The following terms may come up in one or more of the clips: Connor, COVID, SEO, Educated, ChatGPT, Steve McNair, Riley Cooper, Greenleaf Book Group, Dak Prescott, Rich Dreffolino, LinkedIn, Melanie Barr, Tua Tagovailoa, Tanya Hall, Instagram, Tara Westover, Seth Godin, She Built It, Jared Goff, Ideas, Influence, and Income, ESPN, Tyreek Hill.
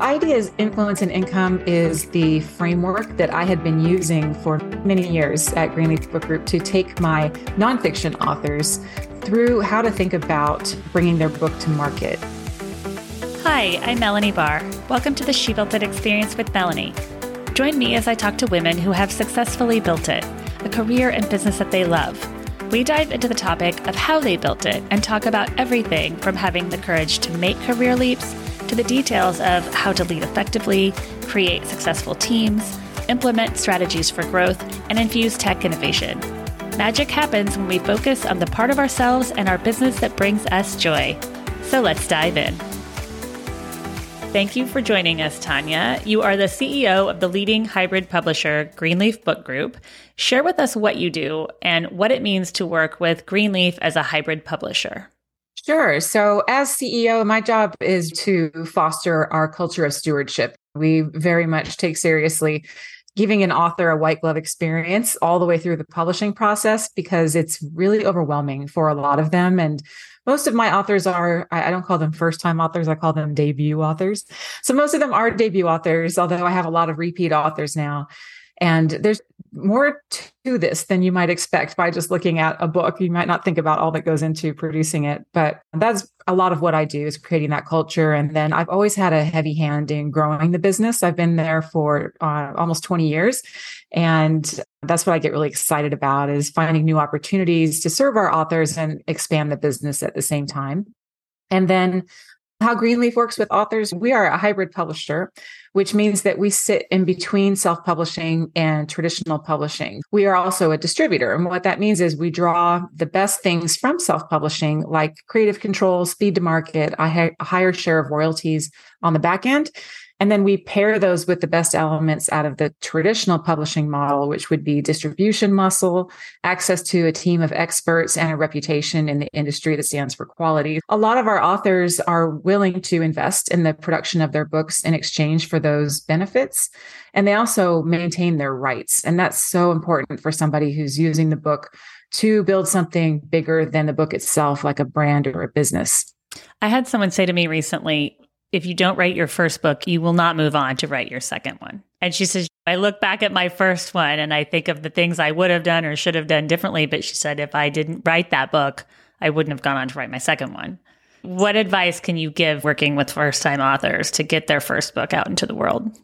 Ideas, Influence, and Income is the framework that I had been using for many years at Greenleaf Book Group to take my nonfiction authors through how to think about bringing their book to market. Hi, I'm Melanie Barr. Welcome to the She Built It Experience with Melanie. Join me as I talk to women who have successfully built it, a career and business that they love. We dive into the topic of how they built it and talk about everything from having the courage to make career leaps to the details of how to lead effectively, create successful teams, implement strategies for growth, and infuse tech innovation. Magic happens when we focus on the part of ourselves and our business that brings us joy. So let's dive in. Thank you for joining us, Tanya. You are the CEO of the leading hybrid publisher, Greenleaf Book Group. Share with us what you do and what it means to work with Greenleaf as a hybrid publisher. Sure. So as CEO, my job is to foster our culture of stewardship. We very much take seriously giving an author a white glove experience all the way through the publishing process because it's really overwhelming for a lot of them. And most of my authors are, I don't call them first-time authors, I call them debut authors. So most of them are debut authors, although I have a lot of repeat authors now. And there's more to this than you might expect by just looking at a book. You might not think about all that goes into producing it, but that's a lot of what I do is creating that culture. And then I've always had a heavy hand in growing the business. I've been there for almost 20 years. And that's what I get really excited about is finding new opportunities to serve our authors and expand the business at the same time. And then how Greenleaf works with authors, we are a hybrid publisher, which means that we sit in between self-publishing and traditional publishing. We are also a distributor. And what that means is we draw the best things from self-publishing, like creative control, speed to market, a higher share of royalties on the back end. And then we pair those with the best elements out of the traditional publishing model, which would be distribution muscle, access to a team of experts, and a reputation in the industry that stands for quality. A lot of our authors are willing to invest in the production of their books in exchange for those benefits. And they also maintain their rights. And that's so important for somebody who's using the book to build something bigger than the book itself, like a brand or a business. I had someone say to me recently, if you don't write your first book, you will not move on to write your second one. And she says, I look back at my first one and I think of the things I would have done or should have done differently. But she said, if I didn't write that book, I wouldn't have gone on to write my second one. What advice can you give working with first-time authors to get their first book out into the world?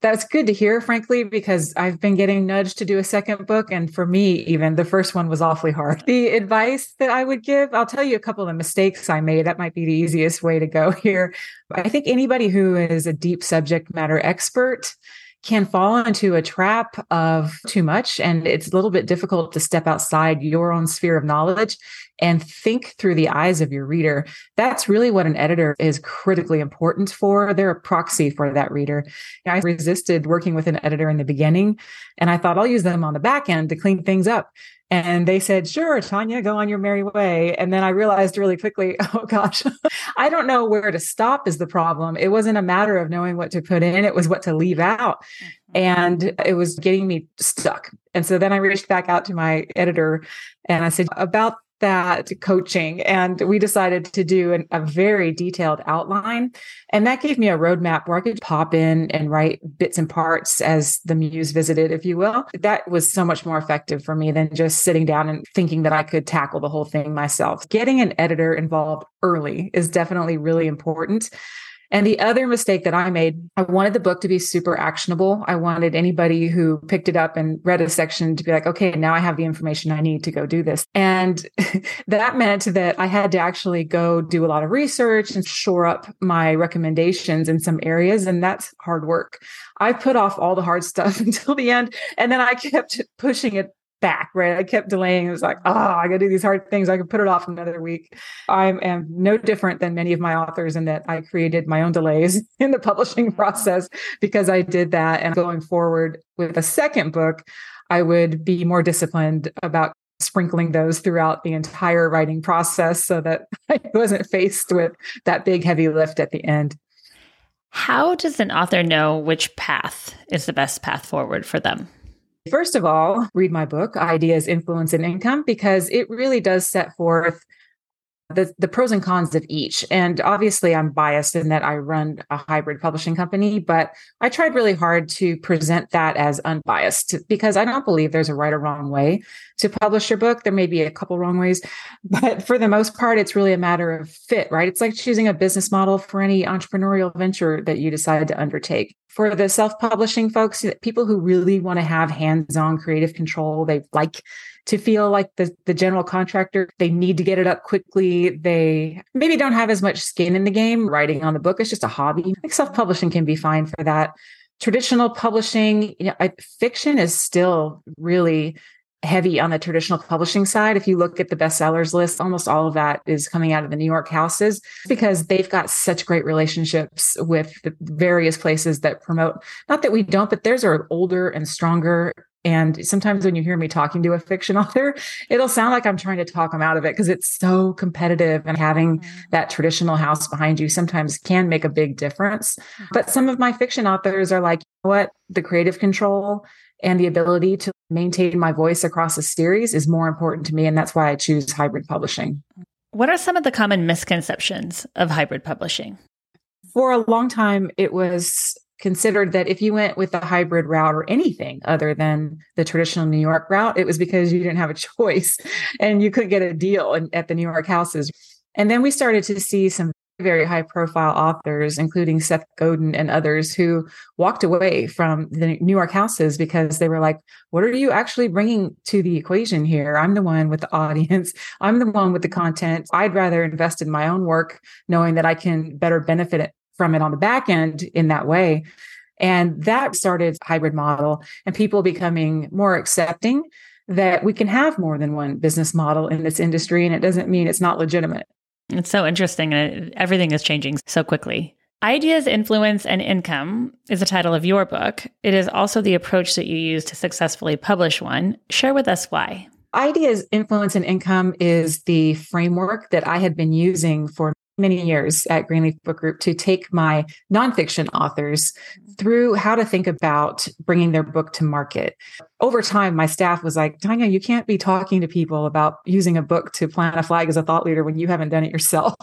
That's good to hear, frankly, because I've been getting nudged to do a second book. And for me, even the first one was awfully hard. The advice that I would give, I'll tell you a couple of mistakes I made. That might be the easiest way to go here. I think anybody who is a deep subject matter expert can fall into a trap of too much. And it's a little bit difficult to step outside your own sphere of knowledge and think through the eyes of your reader. That's really what an editor is critically important for. They're a proxy for that reader. I resisted working with an editor in the beginning, and I thought I'll use them on the back end to clean things up. And they said, sure, Tanya, go on your merry way. And then I realized really quickly, oh gosh, I don't know where to stop is the problem. It wasn't a matter of knowing what to put in. It was what to leave out. And it was getting me stuck. And so then I reached back out to my editor and I said about that coaching. And we decided to do a very detailed outline. And that gave me a roadmap where I could pop in and write bits and parts as the muse visited, if you will. That was so much more effective for me than just sitting down and thinking that I could tackle the whole thing myself. Getting an editor involved early is definitely really important. And the other mistake that I made, I wanted the book to be super actionable. I wanted anybody who picked it up and read a section to be like, okay, now I have the information I need to go do this. And that meant that I had to actually go do a lot of research and shore up my recommendations in some areas. And that's hard work. I put off all the hard stuff until the end. And then I kept pushing it back, right? I kept delaying. It was like, I gotta do these hard things. I could put it off another week. I am no different than many of my authors in that I created my own delays in the publishing process because I did that. And going forward with a second book, I would be more disciplined about sprinkling those throughout the entire writing process so that I wasn't faced with that big heavy lift at the end. How does an author know which path is the best path forward for them? First of all, read my book, Ideas, Influence, and Income, because it really does set forth the pros and cons of each. And obviously I'm biased in that I run a hybrid publishing company, but I tried really hard to present that as unbiased because I don't believe there's a right or wrong way to publish your book. There may be a couple wrong ways, but for the most part, it's really a matter of fit, right? It's like choosing a business model for any entrepreneurial venture that you decide to undertake. For the self-publishing folks, people who really want to have hands-on creative control, they like to feel like the general contractor, they need to get it up quickly. They maybe don't have as much skin in the game. Writing on the book is just a hobby. I think self-publishing can be fine for that. Traditional publishing, you know, fiction is still really heavy on the traditional publishing side. If you look at the bestsellers list, almost all of that is coming out of the New York houses because they've got such great relationships with the various places that promote. Not that we don't, but theirs are older and stronger. And sometimes when you hear me talking to a fiction author, it'll sound like I'm trying to talk them out of it because it's so competitive, and having that traditional house behind you sometimes can make a big difference. But some of my fiction authors are like, you know what, the creative control and the ability to maintain my voice across a series is more important to me. And that's why I choose hybrid publishing. What are some of the common misconceptions of hybrid publishing? For a long time, it was considered that if you went with the hybrid route or anything other than the traditional New York route, it was because you didn't have a choice and you couldn't get a deal at the New York houses. And then we started to see some very high profile authors, including Seth Godin and others, who walked away from the New York houses because they were like, what are you actually bringing to the equation here? I'm the one with the audience. I'm the one with the content. I'd rather invest in my own work, knowing that I can better benefit from it on the back end in that way. And that started hybrid model and people becoming more accepting that we can have more than one business model in this industry. And it doesn't mean it's not legitimate. It's so interesting. Everything is changing so quickly. Ideas, Influence, and Income is the title of your book. It is also the approach that you use to successfully publish one. Share with us why. Ideas, Influence, and Income is the framework that I had been using for many years at Greenleaf Book Group to take my nonfiction authors through how to think about bringing their book to market. Over time, my staff was like, Tanya, you can't be talking to people about using a book to plant a flag as a thought leader when you haven't done it yourself.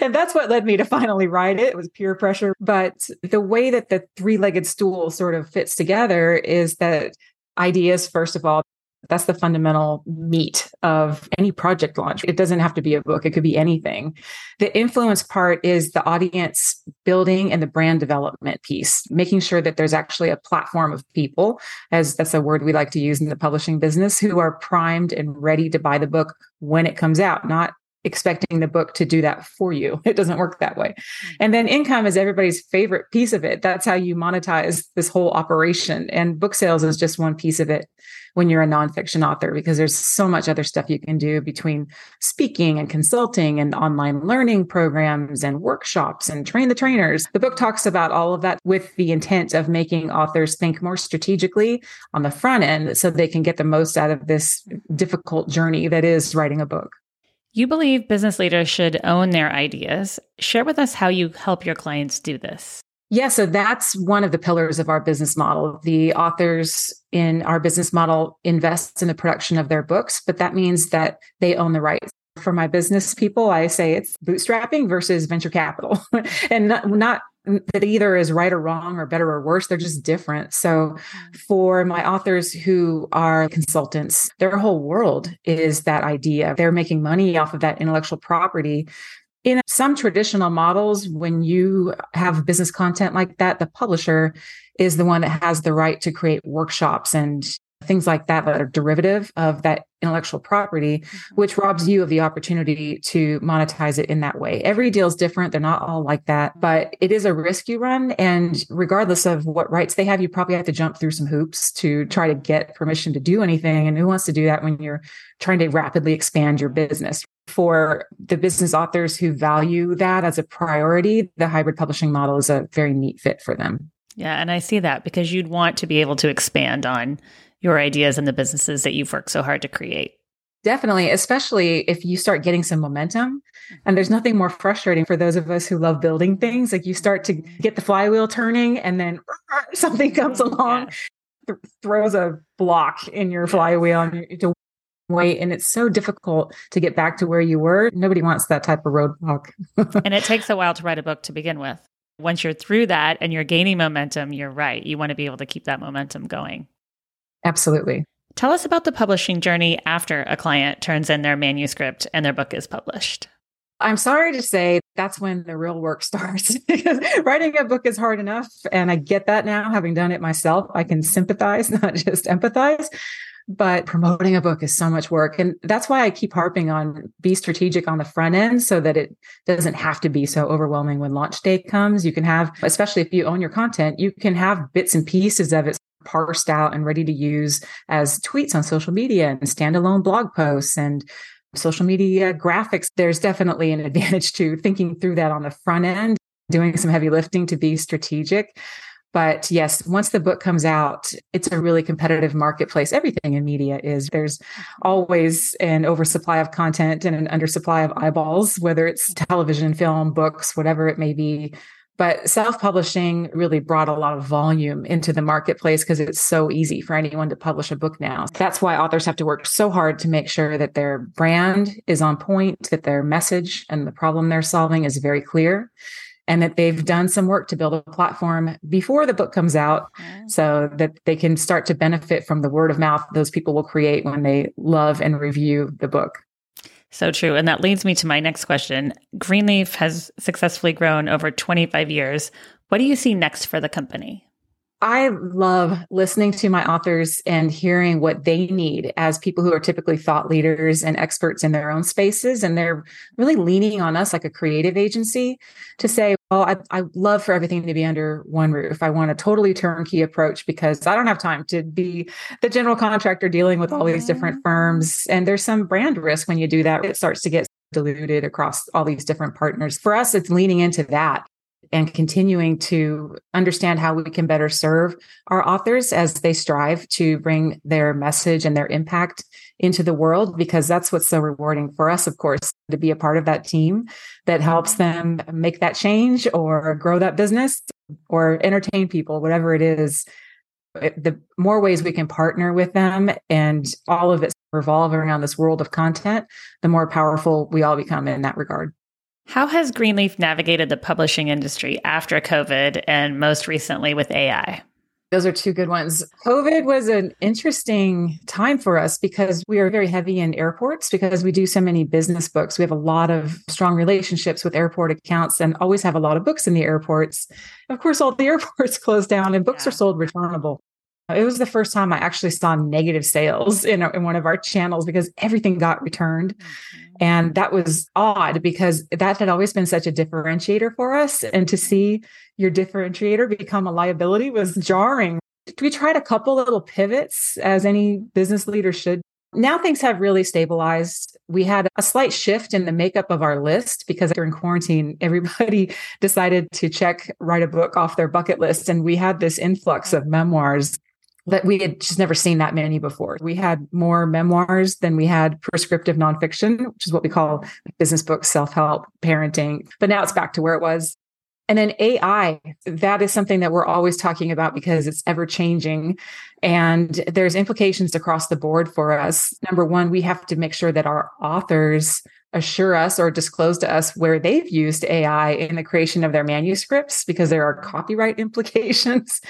And that's what led me to finally write it. It was peer pressure. But the way that the three-legged stool sort of fits together is that ideas, first of all, that's the fundamental meat of any project launch. It doesn't have to be a book. It could be anything. The influence part is the audience building and the brand development piece, making sure that there's actually a platform of people, as that's a word we like to use in the publishing business, who are primed and ready to buy the book when it comes out, not expecting the book to do that for you. It doesn't work that way. And then income is everybody's favorite piece of it. That's how you monetize this whole operation. And book sales is just one piece of it when you're a nonfiction author, because there's so much other stuff you can do between speaking and consulting and online learning programs and workshops and train the trainers. The book talks about all of that with the intent of making authors think more strategically on the front end so they can get the most out of this difficult journey that is writing a book. You believe business leaders should own their ideas. Share with us how you help your clients do this. Yeah, so that's one of the pillars of our business model. The authors in our business model invest in the production of their books, but that means that they own the rights. For my business people, I say it's bootstrapping versus venture capital. And not that either is right or wrong or better or worse. They're just different. So for my authors who are consultants, their whole world is that idea. They're making money off of that intellectual property. In some traditional models, when you have business content like that, the publisher is the one that has the right to create workshops and things like that that are derivative of that intellectual property, which robs you of the opportunity to monetize it in that way. Every deal is different. They're not all like that, but it is a risk you run. And regardless of what rights they have, you probably have to jump through some hoops to try to get permission to do anything. And who wants to do that when you're trying to rapidly expand your business? For the business authors who value that as a priority, the hybrid publishing model is a very neat fit for them. Yeah. And I see that because you'd want to be able to expand on your ideas and the businesses that you've worked so hard to create. Definitely, especially if you start getting some momentum. And there's nothing more frustrating for those of us who love building things. Like you start to get the flywheel turning and then something comes along, throws a block in your flywheel and you have to way. And it's so difficult to get back to where you were. Nobody wants that type of roadblock. And it takes a while to write a book to begin with. Once you're through that and you're gaining momentum, you're right. You want to be able to keep that momentum going. Absolutely. Tell us about the publishing journey after a client turns in their manuscript and their book is published. I'm sorry to say that's when the real work starts. Because writing a book is hard enough. And I get that now, having done it myself. I can sympathize, not just empathize. But promoting a book is so much work. And that's why I keep harping on be strategic on the front end so that it doesn't have to be so overwhelming when launch day comes. You can have, especially if you own your content, you can have bits and pieces of it parsed out and ready to use as tweets on social media and standalone blog posts and social media graphics. There's definitely an advantage to thinking through that on the front end, doing some heavy lifting to be strategic. But yes, once the book comes out, it's a really competitive marketplace. Everything in media is. There's always an oversupply of content and an undersupply of eyeballs, whether it's television, film, books, whatever it may be. But self-publishing really brought a lot of volume into the marketplace because it's so easy for anyone to publish a book now. That's why authors have to work so hard to make sure that their brand is on point, that their message and the problem they're solving is very clear, and that they've done some work to build a platform before the book comes out so that they can start to benefit from the word of mouth those people will create when they love and review the book. So true. And that leads me to my next question. Greenleaf has successfully grown over 25 years. What do you see next for the company? I love listening to my authors and hearing what they need as people who are typically thought leaders and experts in their own spaces. And they're really leaning on us like a creative agency to say, well, I love for everything to be under one roof. I want a totally turnkey approach because I don't have time to be the general contractor dealing with all these different firms. And there's some brand risk when you do that. It starts to get diluted across all these different partners. For us, it's leaning into that and continuing to understand how we can better serve our authors as they strive to bring their message and their impact into the world, because that's what's so rewarding for us, of course, to be a part of that team that helps them make that change or grow that business or entertain people, whatever it is. The more ways we can partner with them and all of it revolving around this world of content, the more powerful we all become in that regard. How has Greenleaf navigated the publishing industry after COVID and most recently with AI? Those are two good ones. COVID was an interesting time for us because we are very heavy in airports because we do so many business books. We have a lot of strong relationships with airport accounts and always have a lot of books in the airports. Of course, all the airports closed down and books are sold returnable. It was the first time I actually saw negative sales in one of our channels because everything got returned. And that was odd because that had always been such a differentiator for us. And to see your differentiator become a liability was jarring. We tried a couple little pivots as any business leader should. Now things have really stabilized. We had a slight shift in the makeup of our list because during quarantine, everybody decided to write a book off their bucket list. And we had this influx of memoirs that we had just never seen that many before. We had more memoirs than we had prescriptive nonfiction, which is what we call business books, self-help, parenting. But now it's back to where it was. And then AI, that is something that we're always talking about because it's ever changing. And there's implications across the board for us. Number one, we have to make sure that our authors assure us or disclose to us where they've used AI in the creation of their manuscripts because there are copyright implications.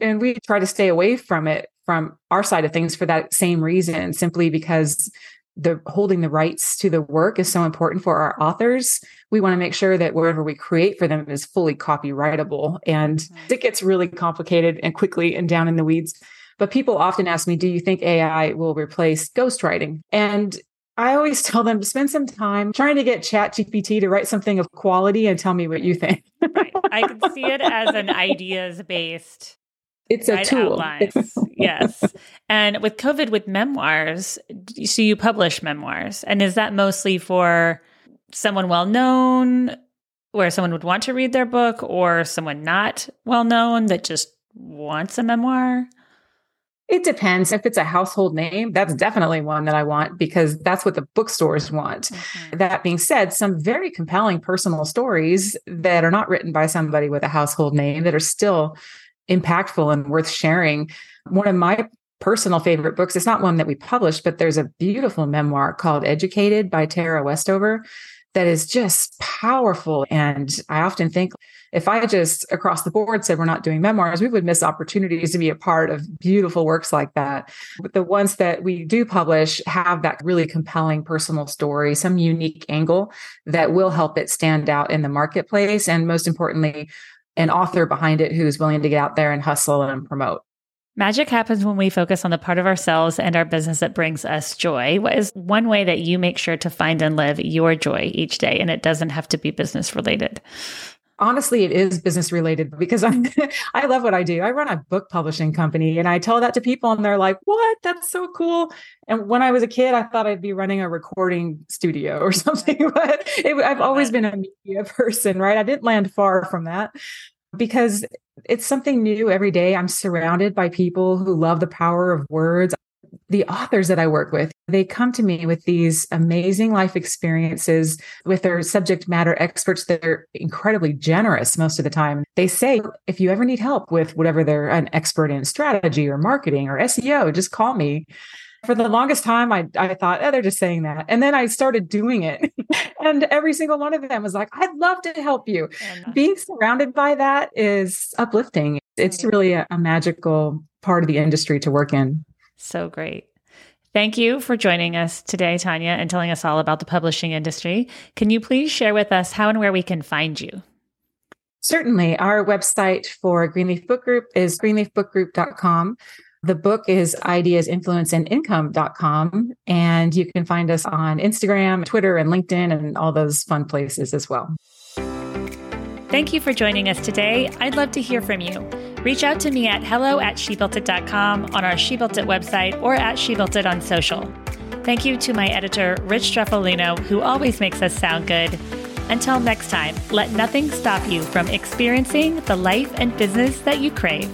And we try to stay away from it from our side of things for that same reason, simply because the holding the rights to the work is so important for our authors. We want to make sure that whatever we create for them is fully copyrightable. And it gets really complicated and quickly and down in the weeds. But people often ask me, do you think AI will replace ghostwriting? And I always tell them to spend some time trying to get ChatGPT to write something of quality and tell me what you think. Right. I can see it as an ideas-based. It's a tool. Yes. And with COVID, with memoirs, so you publish memoirs. And is that mostly for someone well-known where someone would want to read their book or someone not well-known that just wants a memoir? It depends. If it's a household name, that's definitely one that I want because that's what the bookstores want. Mm-hmm. That being said, some very compelling personal stories that are not written by somebody with a household name that are still impactful and worth sharing. One of my personal favorite books. It's not one that we published, but there's a beautiful memoir called Educated by Tara Westover that is just powerful. And I often think if I just across the board said we're not doing memoirs, we would miss opportunities to be a part of beautiful works like that. But the ones that we do publish have that really compelling personal story, some unique angle that will help it stand out in the marketplace. And most importantly, an author behind it who's willing to get out there and hustle and promote. Magic happens when we focus on the part of ourselves and our business that brings us joy. What is one way that you make sure to find and live your joy each day? And it doesn't have to be business related. Honestly, it is business related because I love what I do. I run a book publishing company and I tell that to people and they're like, what? That's so cool. And when I was a kid, I thought I'd be running a recording studio or something, but I've always been a media person, right? I didn't land far from that. Because it's something new every day. I'm surrounded by people who love the power of words. The authors that I work with, they come to me with these amazing life experiences with their subject matter experts. They're incredibly generous most of the time. They say, if you ever need help with whatever they're an expert in, strategy or marketing or SEO, just call me. For the longest time, I thought, oh, they're just saying that. And then I started doing it. And every single one of them was like, I'd love to help you. Yeah. Being surrounded by that is uplifting. It's really a magical part of the industry to work in. So great. Thank you for joining us today, Tanya, and telling us all about the publishing industry. Can you please share with us how and where we can find you? Certainly. Our website for Greenleaf Book Group is greenleafbookgroup.com. The book is Ideas, Influence, and Income.com. And you can find us on Instagram, Twitter, and LinkedIn, and all those fun places as well. Thank you for joining us today. I'd love to hear from you. Reach out to me at hello@shebuiltit.com on our She Built It website or at She Built It on social. Thank you to my editor, Rich Dreffolino, who always makes us sound good. Until next time, let nothing stop you from experiencing the life and business that you crave.